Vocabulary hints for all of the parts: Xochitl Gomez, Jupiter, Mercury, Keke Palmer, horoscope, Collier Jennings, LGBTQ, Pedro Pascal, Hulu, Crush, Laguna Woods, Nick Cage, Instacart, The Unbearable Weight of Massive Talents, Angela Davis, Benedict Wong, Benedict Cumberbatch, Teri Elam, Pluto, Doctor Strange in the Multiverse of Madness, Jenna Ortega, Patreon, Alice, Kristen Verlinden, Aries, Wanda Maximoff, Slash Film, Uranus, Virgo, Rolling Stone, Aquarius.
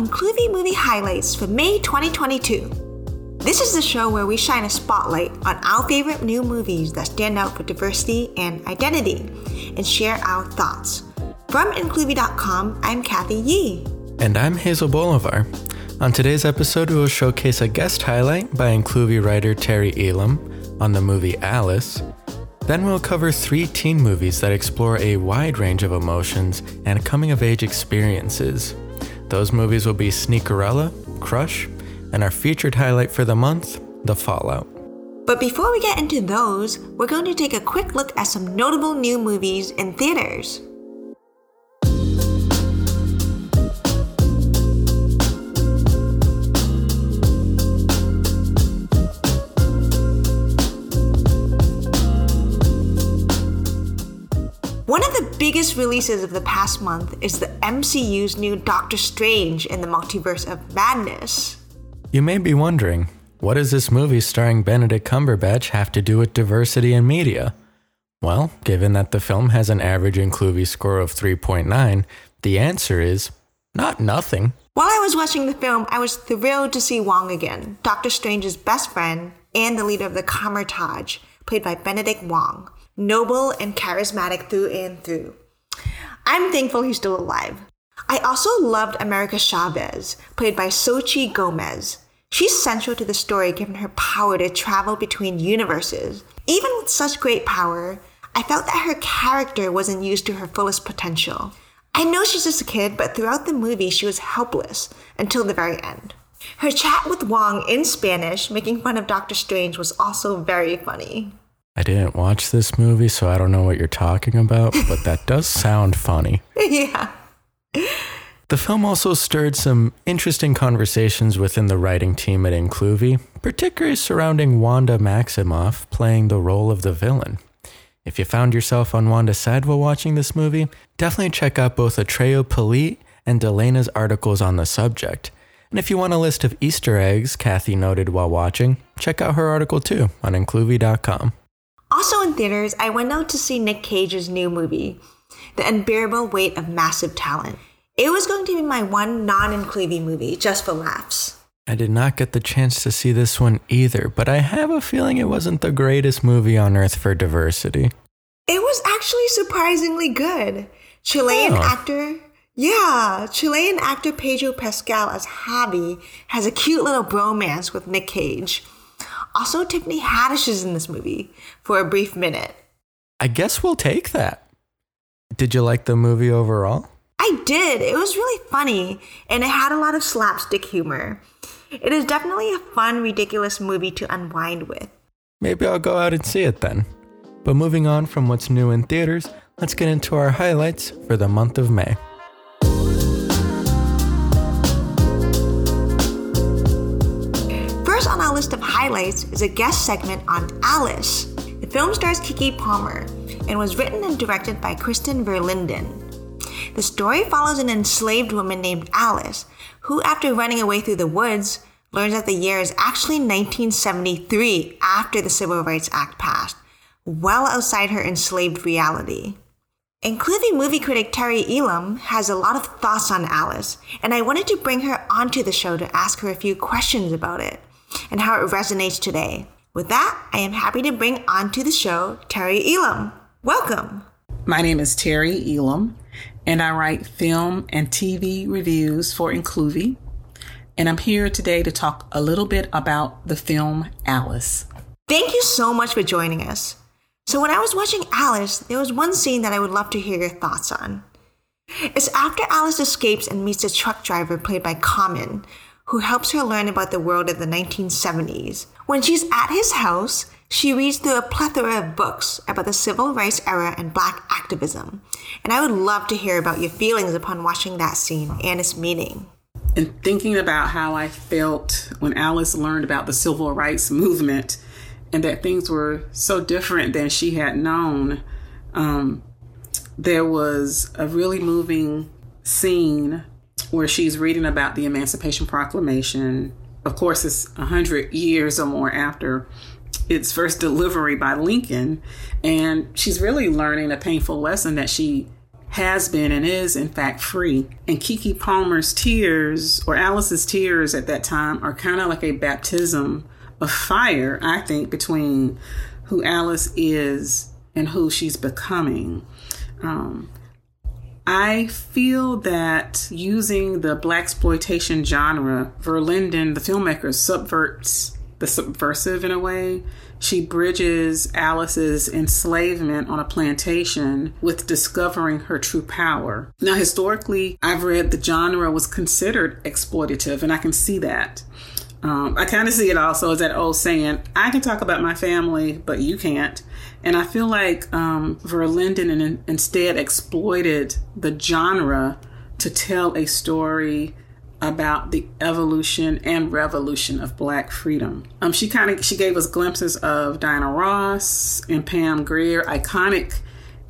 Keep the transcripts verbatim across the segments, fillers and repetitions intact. Incluvie movie highlights for May twenty twenty-two. This is the show where we shine a spotlight on our favorite new movies that stand out for diversity and identity and share our thoughts. From Incluvie dot com, I'm Cathy Yee. And I'm Hazel Bolivar. On today's episode, we will showcase a guest highlight by Incluvie writer Teri Elam on the movie Alice. Then we'll cover three teen movies that explore a wide range of emotions and coming-of-age experiences. Those movies will be Sneakerella, Crush, and our featured highlight for the month, The Fallout. But before we get into those, we're going to take a quick look at some notable new movies in theaters. One of the biggest releases of the past month is the M C U's new Doctor Strange in the Multiverse of Madness. You may be wondering, what does this movie starring Benedict Cumberbatch have to do with diversity in media? Well, given that the film has an average Incluvie score of three point nine, the answer is not nothing. While I was watching the film, I was thrilled to see Wong again, Doctor Strange's best friend and the leader of the Kamertage, played by Benedict Wong. Noble and charismatic through and through. I'm thankful he's still alive. I also loved America Chavez, played by Xochitl Gomez. She's central to the story given her power to travel between universes. Even with such great power, I felt that her character wasn't used to her fullest potential. I know she's just a kid, but throughout the movie she was helpless until the very end. Her chat with Wong in Spanish, making fun of Doctor Strange, was also very funny. I didn't watch this movie, so I don't know what you're talking about, but that does sound funny. Yeah. The film also stirred some interesting conversations within the writing team at Incluvie, particularly surrounding Wanda Maximoff playing the role of the villain. If you found yourself on Wanda's side while watching this movie, definitely check out both Atreyo Palit and Delena's articles on the subject. And if you want a list of Easter eggs Kathy noted while watching, check out her article too on Incluvie dot com. Also in theaters, I went out to see Nick Cage's new movie, The Unbearable Weight of Massive Talent. It was going to be my one non-Incluvie movie, just for laughs. I did not get the chance to see this one either, but I have a feeling it wasn't the greatest movie on earth for diversity. It was actually surprisingly good. Chilean oh. actor, yeah, Chilean actor Pedro Pascal as Javi has a cute little bromance with Nick Cage. Also, Tiffany Haddish is in this movie for a brief minute. I guess we'll take that. Did you like the movie overall? I did. It was really funny, and it had a lot of slapstick humor. It is definitely a fun, ridiculous movie to unwind with. Maybe I'll go out and see it then. But moving on from what's new in theaters, let's get into our highlights for the month of May. First on our list of highlights is a guest segment on Alice. The film stars Keke Palmer and was written and directed by Kristen Verlinden. The story follows an enslaved woman named Alice, who after running away through the woods, learns that the year is actually nineteen seventy-three after the Civil Rights Act passed, well outside her enslaved reality. Including movie critic Teri Elam has a lot of thoughts on Alice, and I wanted to bring her onto the show to ask her a few questions about it and how it resonates today. With that, I am happy to bring onto the show Teri Elam. Welcome. My name is Teri Elam, and I write film and T V reviews for Incluvie. And I'm here today to talk a little bit about the film Alice. Thank you so much for joining us. So when I was watching Alice, there was one scene that I would love to hear your thoughts on. It's after Alice escapes and meets a truck driver played by Common, who helps her learn about the world of the nineteen seventies. When she's at his house, she reads through a plethora of books about the civil rights era and Black activism. And I would love to hear about your feelings upon watching that scene and its meaning. And thinking about how I felt when Alice learned about the civil rights movement and that things were so different than she had known, um, there was a really moving scene where she's reading about the Emancipation Proclamation. Of course, it's one hundred years or more after its first delivery by Lincoln. And she's really learning a painful lesson that she has been and is, in fact, free. And Keke Palmer's tears, or Alice's tears at that time, are kind of like a baptism of fire, I think, between who Alice is and who she's becoming. Um, I feel that using the blaxploitation genre, Verlinden, the filmmaker, subverts the subversive in a way. She bridges Alice's enslavement on a plantation with discovering her true power. Now, historically, I've read the genre was considered exploitative, and I can see that. Um, I kind of see it also as that old saying, I can talk about my family, but you can't. And I feel like um, Verlinden in- instead exploited the genre to tell a story about the evolution and revolution of Black freedom. Um, she kind of she gave us glimpses of Diana Ross and Pam Grier, iconic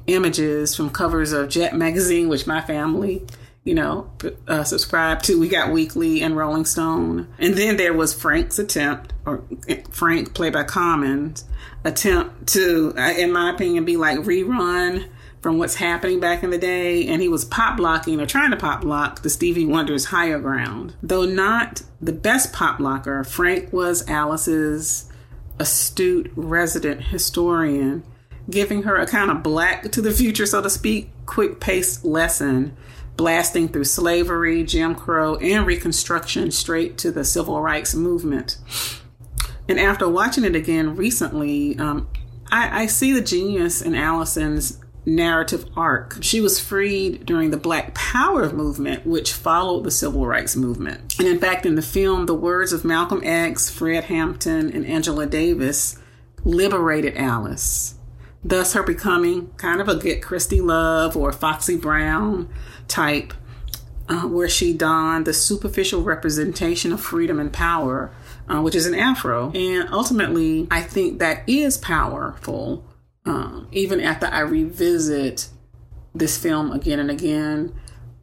images from covers of Jet magazine, which my family, you know, uh, subscribed to. We got Weekly and Rolling Stone. And then there was Frank's attempt, or Frank, played by Common, attempt to, in my opinion, be like rerun from what's happening back in the day, and he was pop blocking or trying to pop block the Stevie Wonder's Higher Ground. Though not the best pop blocker, Frank was Alice's astute resident historian, giving her a kind of Black to the future, so to speak, quick-paced lesson, blasting through slavery, Jim Crow, and Reconstruction straight to the Civil Rights Movement. And after watching it again recently, um, I, I see the genius in Allison's narrative arc. She was freed during the Black Power movement, which followed the Civil Rights Movement. And in fact, in the film, the words of Malcolm X, Fred Hampton, and Angela Davis liberated Alice, thus her becoming kind of a get Christy Love or Foxy Brown type, uh, where she donned the superficial representation of freedom and power, uh, which is an afro. And ultimately, I think that is powerful. Um, even after I revisit this film again and again,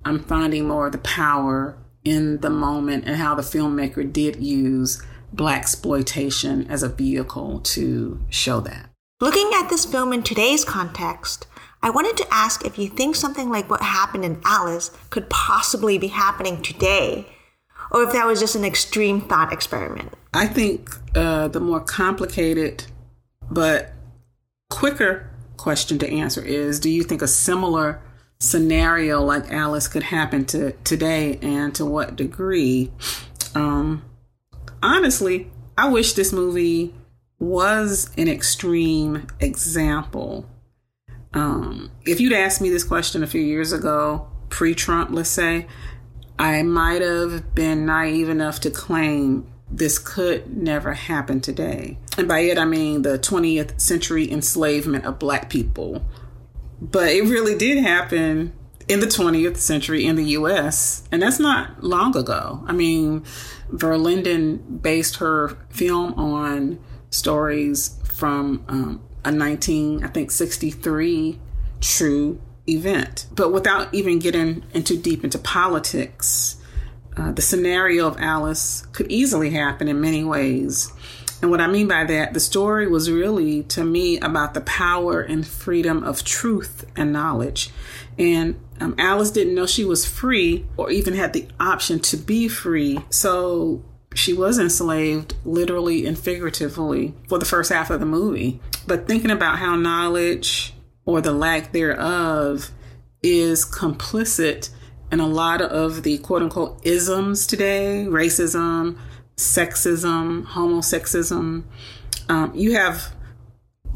I'm finding more of the power in the moment and how the filmmaker did use blaxploitation as a vehicle to show that. Looking at this film in today's context, I wanted to ask if you think something like what happened in Alice could possibly be happening today, or if that was just an extreme thought experiment. I think uh, the more complicated but quicker question to answer is, do you think a similar scenario like Alice could happen to today, and to what degree? Um, honestly, I wish this movie was an extreme example. Um, if you'd asked me this question a few years ago, pre-Trump, let's say, I might have been naive enough to claim this could never happen today. And by it, I mean the twentieth century enslavement of Black people. But it really did happen in the twentieth century in the U S, and that's not long ago. I mean, Verlinden based her film on stories from um, a nineteen, I think, sixty-three true event. But without even getting into deep into politics, Uh, the scenario of Alice could easily happen in many ways. And what I mean by that, the story was really, to me, about the power and freedom of truth and knowledge. And um, Alice didn't know she was free, or even had the option to be free. So she was enslaved literally and figuratively for the first half of the movie. But thinking about how knowledge, or the lack thereof, is complicit and a lot of the quote-unquote isms today, racism, sexism, homosexism. Um, you have,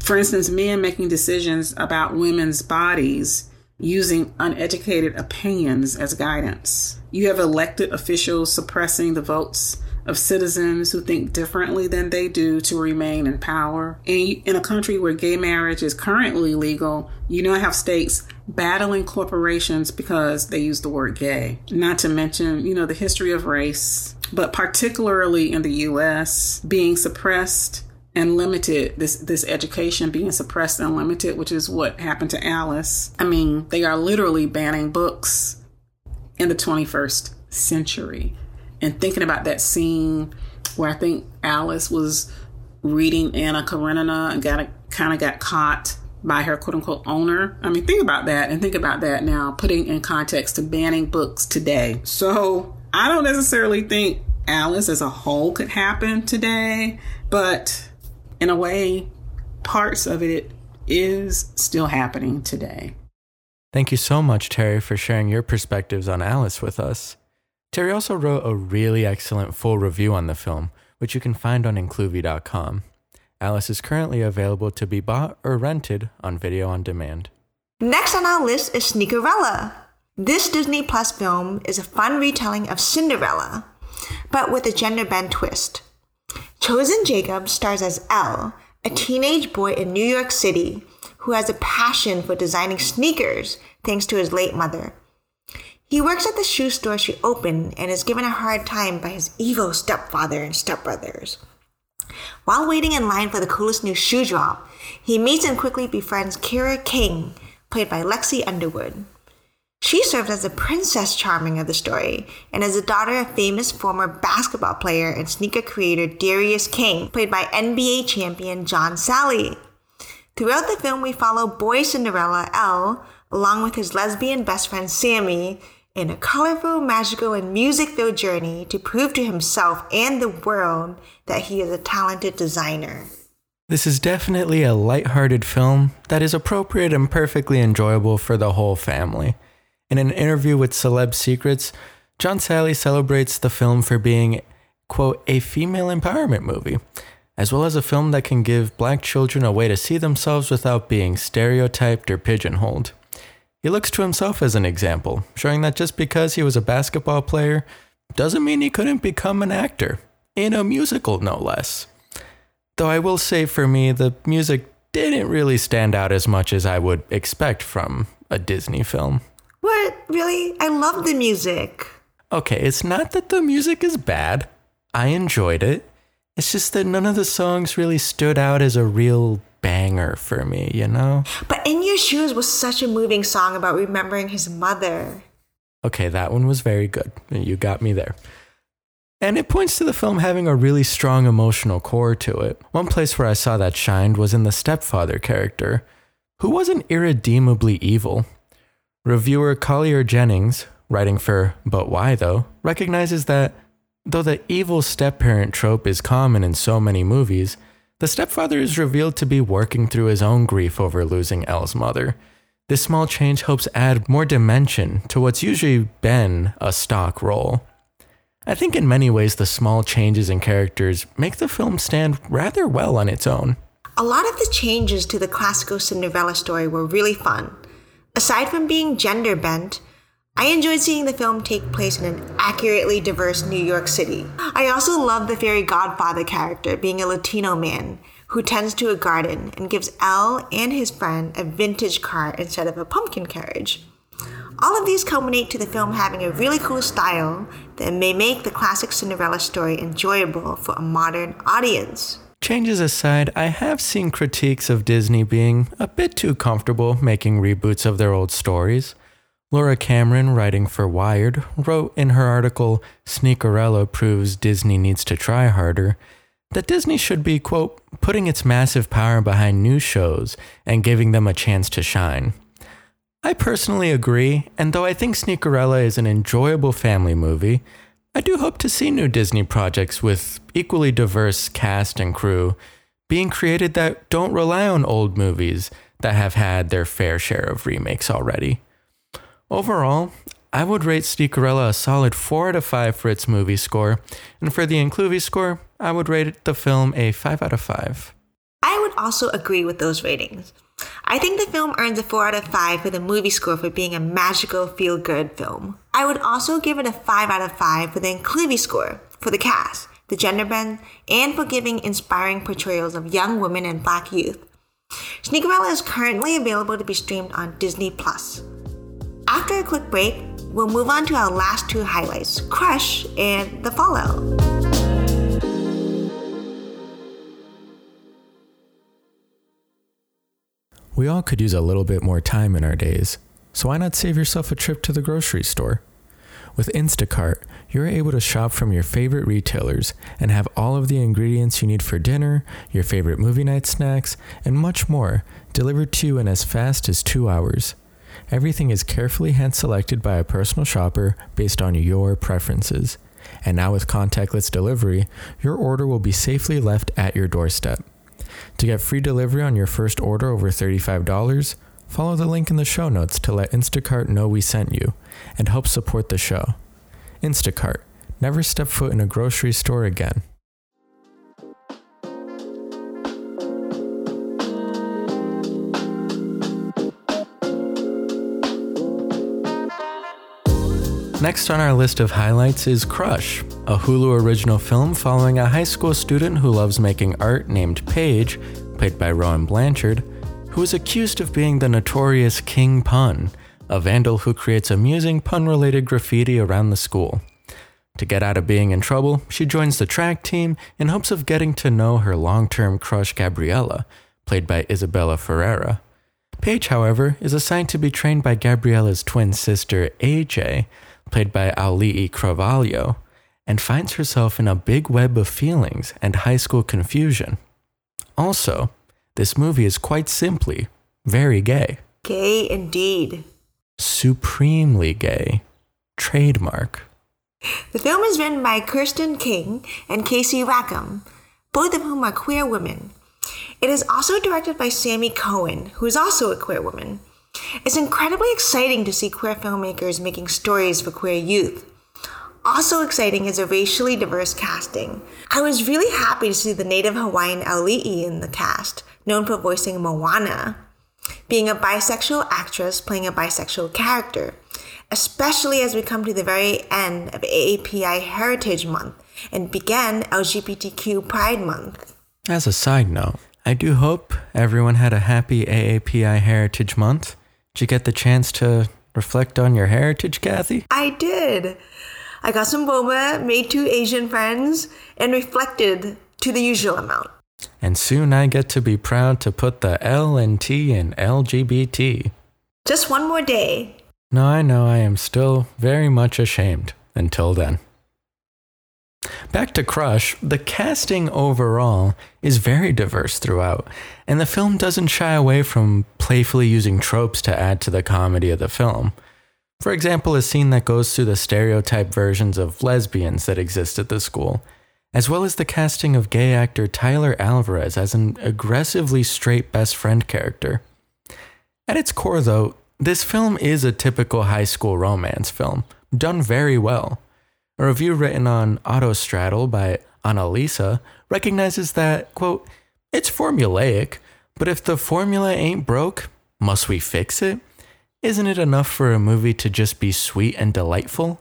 for instance, men making decisions about women's bodies using uneducated opinions as guidance. You have elected officials suppressing the votes of citizens who think differently than they do to remain in power. And in a country where gay marriage is currently legal, you now have states battling corporations because they use the word gay. Not to mention, you know, the history of race, but particularly in the U S being suppressed and limited, this this education being suppressed and limited, which is what happened to Alice. I mean, they are literally banning books in the twenty-first century. And thinking about that scene where I think Alice was reading Anna Karenina and got kind of got caught by her quote-unquote owner. I mean, think about that, and think about that now, putting in context to banning books today. So I don't necessarily think Alice as a whole could happen today, but in a way, parts of it is still happening today. Thank you so much, Teri, for sharing your perspectives on Alice with us. Teri also wrote a really excellent full review on the film, which you can find on Incluvie dot com. Alice is currently available to be bought or rented on video on demand. Next on our list is Sneakerella. This Disney Plus film is a fun retelling of Cinderella, but with a gender bend twist. Chosen Jacob stars as Elle, a teenage boy in New York City who has a passion for designing sneakers thanks to his late mother. He works at the shoe store she opened and is given a hard time by his evil stepfather and stepbrothers. While waiting in line for the coolest new shoe drop, he meets and quickly befriends Kira King, played by Lexi Underwood. She serves as the princess charming of the story and is the daughter of famous former basketball player and sneaker creator Darius King, played by N B A champion John Salley. Throughout the film, we follow boy Cinderella, Elle, along with his lesbian best friend Sammy, in a colorful, magical, and music-filled journey to prove to himself and the world that he is a talented designer. This is definitely a lighthearted film that is appropriate and perfectly enjoyable for the whole family. In an interview with Celeb Secrets, John Salley celebrates the film for being, quote, a female empowerment movie, as well as a film that can give black children a way to see themselves without being stereotyped or pigeonholed. He looks to himself as an example, showing that just because he was a basketball player doesn't mean he couldn't become an actor, in a musical no less. Though I will say for me, the music didn't really stand out as much as I would expect from a Disney film. What? Really? I love the music. Okay, it's not that the music is bad. I enjoyed it. It's just that none of the songs really stood out as a real banger for me, you know? But In Your Shoes was such a moving song about remembering his mother. Okay, that one was very good. You got me there. And it points to the film having a really strong emotional core to it. One place where I saw that shined was in the stepfather character, who wasn't irredeemably evil. Reviewer Collier Jennings, writing for But Why Though, recognizes that though the evil step-parent trope is common in so many movies, the stepfather is revealed to be working through his own grief over losing Elle's mother. This small change helps add more dimension to what's usually been a stock role. I think in many ways the small changes in characters make the film stand rather well on its own. A lot of the changes to the classical Cinderella story were really fun. Aside from being gender bent, I enjoyed seeing the film take place in an accurately diverse New York City. I also love the fairy godfather character being a Latino man who tends to a garden and gives Elle and his friend a vintage car instead of a pumpkin carriage. All of these culminate to the film having a really cool style that may make the classic Cinderella story enjoyable for a modern audience. Changes aside, I have seen critiques of Disney being a bit too comfortable making reboots of their old stories. Laura Cameron, writing for Wired, wrote in her article, Sneakerella Proves Disney Needs to Try Harder, that Disney should be, quote, putting its massive power behind new shows and giving them a chance to shine. I personally agree, and though I think Sneakerella is an enjoyable family movie, I do hope to see new Disney projects with equally diverse cast and crew being created that don't rely on old movies that have had their fair share of remakes already. Overall, I would rate Sneakerella a solid four out of five for its movie score, and for the Incluvie score, I would rate the film a five out of five. I would also agree with those ratings. I think the film earns a four out of five for the movie score for being a magical, feel-good film. I would also give it a five out of five for the Incluvie score, for the cast, the gender bend, and for giving inspiring portrayals of young women and black youth. Sneakerella is currently available to be streamed on Disney Plus. After a quick break, we'll move on to our last two highlights, Crush and The Fallout. We all could use a little bit more time in our days, so why not save yourself a trip to the grocery store? With Instacart, you're able to shop from your favorite retailers and have all of the ingredients you need for dinner, your favorite movie night snacks, and much more delivered to you in as fast as two hours. Everything is carefully hand-selected by a personal shopper based on your preferences. And now with contactless delivery, your order will be safely left at your doorstep. To get free delivery on your first order over thirty-five dollars, follow the link in the show notes to let Instacart know we sent you and help support the show. Instacart. Never step foot in a grocery store again. Next on our list of highlights is Crush, a Hulu original film following a high school student who loves making art named Paige, played by Rowan Blanchard, who is accused of being the notorious King Pun, a vandal who creates amusing pun-related graffiti around the school. To get out of being in trouble, she joins the track team in hopes of getting to know her long-term crush Gabriella, played by Isabella Ferreira. Paige, however, is assigned to be trained by Gabriella's twin sister, A J, played by Auli'i Cravalho, and finds herself in a big web of feelings and high school confusion. Also, this movie is quite simply very gay. Gay indeed. Supremely gay. Trademark. The film is written by Kirsten King and Casey Rackham, both of whom are queer women. It is also directed by Sammy Cohen, who is also a queer woman. It's incredibly exciting to see queer filmmakers making stories for queer youth. Also exciting is a racially diverse casting. I was really happy to see the native Hawaiian Auli'i in the cast, known for voicing Moana, being a bisexual actress playing a bisexual character, especially as we come to the very end of A A P I Heritage Month and begin L G B T Q Pride Month. As a side note, I do hope everyone had a happy A A P I Heritage Month. Did you get the chance to reflect on your heritage, Cathy? I did. I got some boba, made two Asian friends, and reflected to the usual amount. And soon I get to be proud to put the L and T in L G B T. Just one more day. No, I know I am still very much ashamed until then. Back to Crush, the casting overall is very diverse throughout, and the film doesn't shy away from playfully using tropes to add to the comedy of the film. For example, a scene that goes through the stereotype versions of lesbians that exist at the school, as well as the casting of gay actor Tyler Alvarez as an aggressively straight best friend character. At its core, though, this film is a typical high school romance film, done very well. A review written on Autostraddle by Annalisa recognizes that, quote, it's formulaic, but if the formula ain't broke, must we fix it? Isn't it enough for a movie to just be sweet and delightful?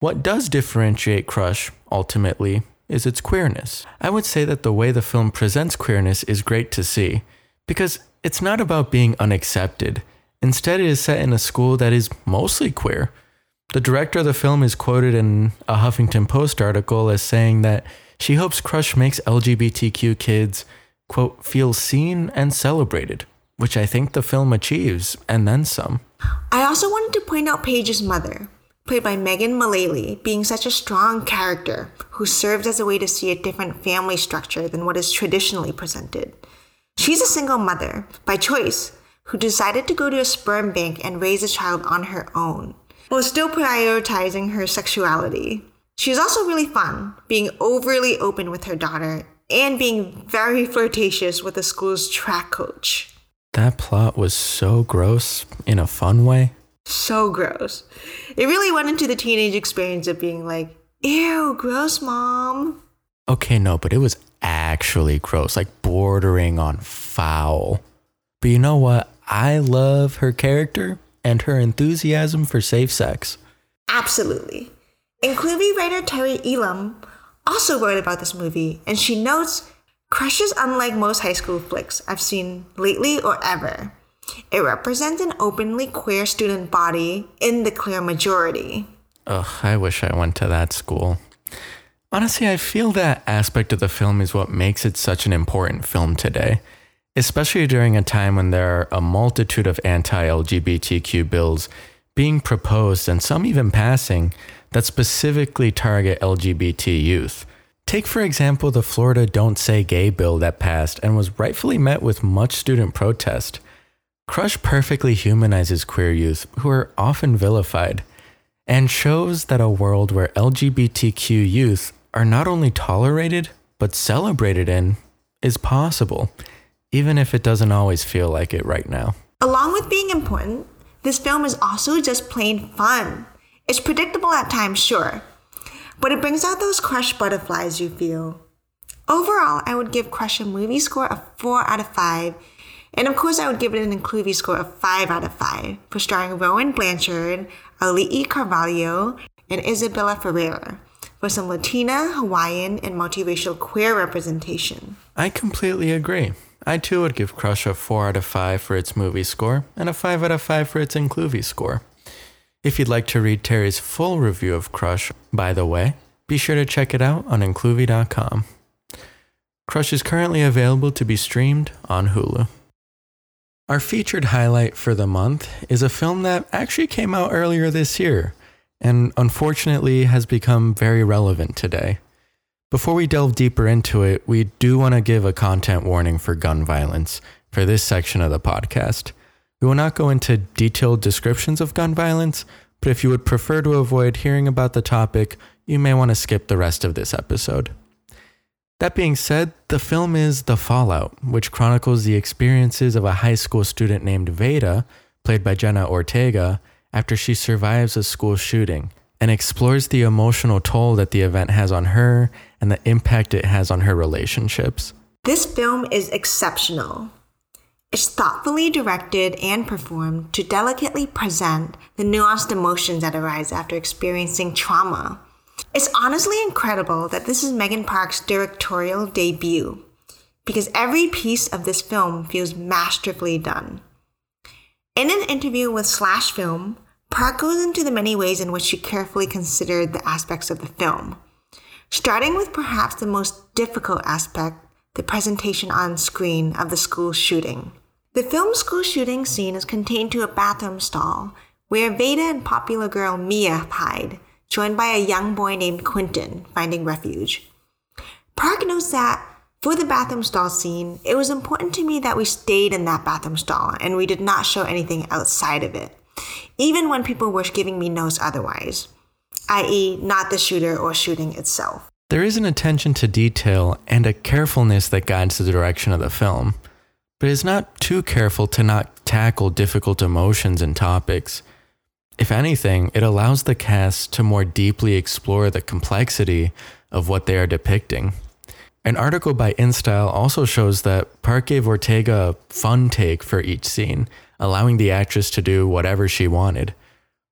What does differentiate Crush, ultimately, is its queerness. I would say that the way the film presents queerness is great to see, because it's not about being unaccepted. Instead, it is set in a school that is mostly queer. The director of the film is quoted in a Huffington Post article as saying that she hopes Crush makes L G B T Q kids, quote, feel seen and celebrated, which I think the film achieves, and then some. I also wanted to point out Paige's mother, played by Megan Mullally, being such a strong character who serves as a way to see a different family structure than what is traditionally presented. She's a single mother, by choice, who decided to go to a sperm bank and raise a child on her own, while still prioritizing her sexuality. She's also really fun, being overly open with her daughter and being very flirtatious with the school's track coach. That plot was so gross in a fun way. So gross. It really went into the teenage experience of being like, ew, gross, mom. Okay, no, but it was actually gross, like bordering on foul. But you know what? I love her character and her enthusiasm for safe sex. Absolutely. Incluvie writer Teri Elam also wrote about this movie, and she notes, Crush is unlike most high school flicks I've seen lately or ever. It represents an openly queer student body in the queer majority. Ugh, I wish I went to that school. Honestly, I feel that aspect of the film is what makes it such an important film today, especially during a time when there are a multitude of anti-L G B T Q bills being proposed, and some even passing, that specifically target L G B T youth. Take, for example, the Florida Don't Say Gay bill that passed and was rightfully met with much student protest. Crush perfectly humanizes queer youth, who are often vilified, and shows that a world where L G B T Q youth are not only tolerated, but celebrated in, is possible, even if it doesn't always feel like it right now. Along with being important, this film is also just plain fun. It's predictable at times, sure, but it brings out those Crush butterflies you feel. Overall, I would give Crush a movie score of four out of five, and of course I would give it an Incluvie score of five out of five for starring Rowan Blanchard, Auli'i Cravalho, and Isabella Ferreira for some Latina, Hawaiian, and multiracial queer representation. I completely agree. I too would give Crush a four out of five for its movie score and a five out of five for its Incluvie score. If you'd like to read Teri's full review of Crush, by the way, be sure to check it out on Incluvie dot com. Crush is currently available to be streamed on Hulu. Our featured highlight for the month is a film that actually came out earlier this year, and unfortunately has become very relevant today. Before we delve deeper into it, we do want to give a content warning for gun violence for this section of the podcast. We will not go into detailed descriptions of gun violence, but if you would prefer to avoid hearing about the topic, you may want to skip the rest of this episode. That being said, the film is The Fallout, which chronicles the experiences of a high school student named Veda, played by Jenna Ortega, after she survives a school shooting, and explores the emotional toll that the event has on her and the impact it has on her relationships. This film is exceptional. It's thoughtfully directed and performed to delicately present the nuanced emotions that arise after experiencing trauma. It's honestly incredible that this is Megan Park's directorial debut, because every piece of this film feels masterfully done. In an interview with Slash Film, Park goes into the many ways in which she carefully considered the aspects of the film, starting with perhaps the most difficult aspect, the presentation on screen of the school shooting. The film's school shooting scene is contained to a bathroom stall where Veda and popular girl Mia hide, joined by a young boy named Quentin, finding refuge. Park notes that for the bathroom stall scene, it was important to me that we stayed in that bathroom stall and we did not show anything outside of it, even when people were giving me notes otherwise, that is not the shooter or shooting itself. There is an attention to detail and a carefulness that guides the direction of the film, but is not too careful to not tackle difficult emotions and topics. If anything, it allows the cast to more deeply explore the complexity of what they are depicting. An article by InStyle also shows that Park gave Ortega a fun take for each scene, allowing the actress to do whatever she wanted.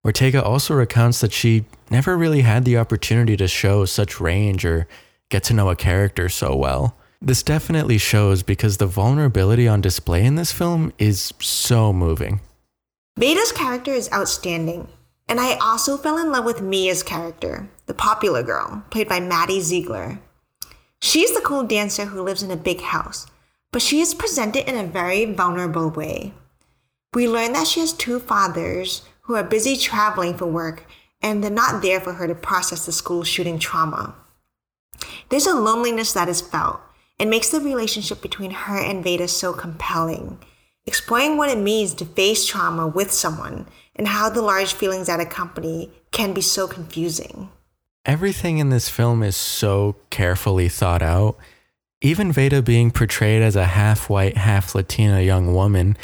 Ortega also recounts that she never really had the opportunity to show such range or get to know a character so well. This definitely shows because the vulnerability on display in this film is so moving. Veda's character is outstanding, and I also fell in love with Mia's character, the popular girl, played by Maddie Ziegler. She's the cool dancer who lives in a big house, but she is presented in a very vulnerable way. We learn that she has two fathers who are busy traveling for work, and they're not there for her to process the school shooting trauma. There's a loneliness that is felt and makes the relationship between her and Veda so compelling, exploring what it means to face trauma with someone and how the large feelings that accompany can be so confusing. Everything in this film is so carefully thought out. Even Veda being portrayed as a half-white, half-Latina young woman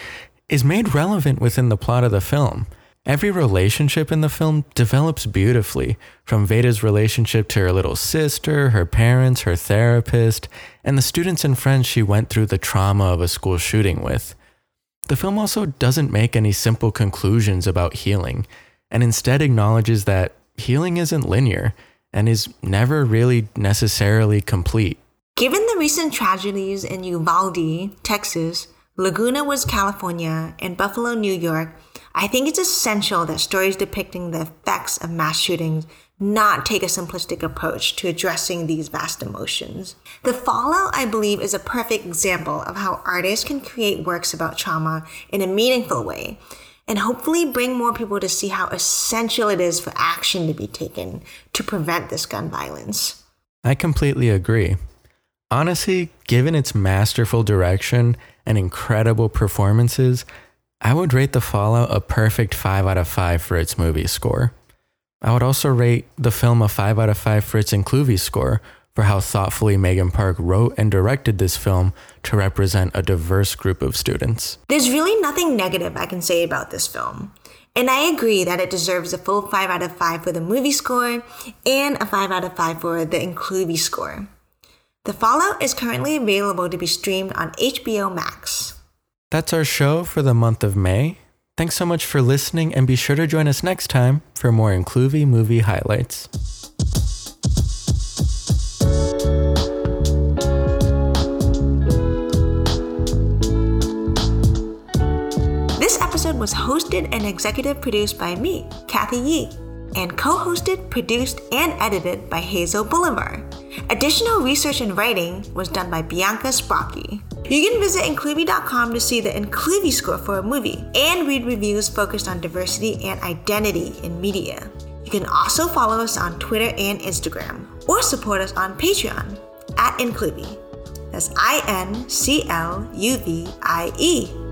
is made relevant within the plot of the film. Every relationship in the film develops beautifully, from Veda's relationship to her little sister, her parents, her therapist, and the students and friends she went through the trauma of a school shooting with. The film also doesn't make any simple conclusions about healing, and instead acknowledges that healing isn't linear and is never really necessarily complete. Given the recent tragedies in Uvalde, Texas, Laguna Woods, California, and Buffalo, New York, I think it's essential that stories depicting the effects of mass shootings not take a simplistic approach to addressing these vast emotions. The Fallout, I believe, is a perfect example of how artists can create works about trauma in a meaningful way, and hopefully bring more people to see how essential it is for action to be taken to prevent this gun violence. I completely agree. Honestly, given its masterful direction and incredible performances, I would rate The Fallout a perfect five out of five for its movie score. I would also rate the film a five out of five for its Incluvie score, for how thoughtfully Megan Park wrote and directed this film to represent a diverse group of students. There's really nothing negative I can say about this film. And I agree that it deserves a full five out of five for the movie score and a five out of five for the Incluvie score. The Fallout is currently available to be streamed on H B O Max. That's our show for the month of May. Thanks so much for listening, and be sure to join us next time for more Incluvie movie highlights. This episode was hosted and executive produced by me, Cathy Yee, and co-hosted, produced, and edited by Hazel Bolivar. Additional research and writing was done by Bianca Sprocki. You can visit Incluvie dot com to see the Incluvie score for a movie and read reviews focused on diversity and identity in media. You can also follow us on Twitter and Instagram, or support us on Patreon at Incluvie. That's I N C L U V I E.